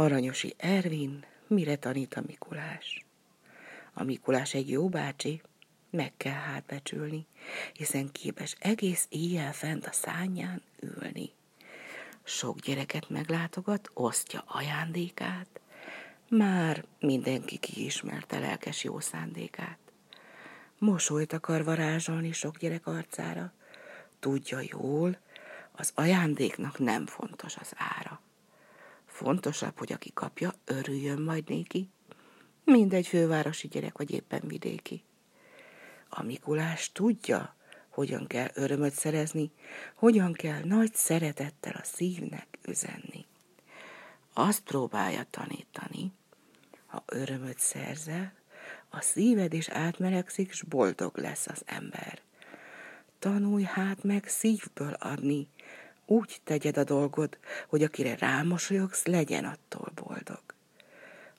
Aranyosi Ervin, mire tanít a Mikulás? A Mikulás egy jó bácsi, meg kell hátbecsülni, hiszen képes egész éjjel fent a szányán ülni. Sok gyereket meglátogat, osztja ajándékát, már mindenki kiismerte lelkes jó szándékát. Mosolyt akar varázsolni sok gyerek arcára, tudja jól, az ajándéknak nem fontos az ára. Fontosabb, hogy aki kapja, örüljön majd néki, mindegy fővárosi gyerek vagy éppen vidéki. A Mikulás tudja, hogyan kell örömöt szerezni, hogyan kell nagy szeretettel a szívnek üzenni. Azt próbálja tanítani, ha örömöt szerzel, a szíved is átmelegszik, s boldog lesz az ember. Tanulj hát meg szívből adni, úgy tegyed a dolgod, hogy akire rámosolyogsz, legyen attól boldog.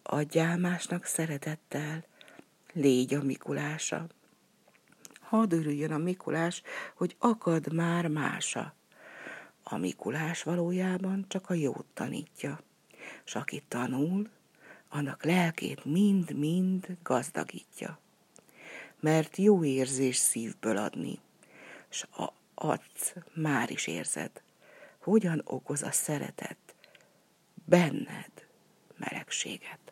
Adjál másnak szeretettel, légy a Mikulása. Hadd örüljön a Mikulás, hogy akad már mása. A Mikulás valójában csak a jót tanítja, s aki tanul, annak lelkét mind-mind gazdagítja. Mert jó érzés szívből adni, s ha adsz, már is érzed, hogyan okoz a szeretet benned melegséget.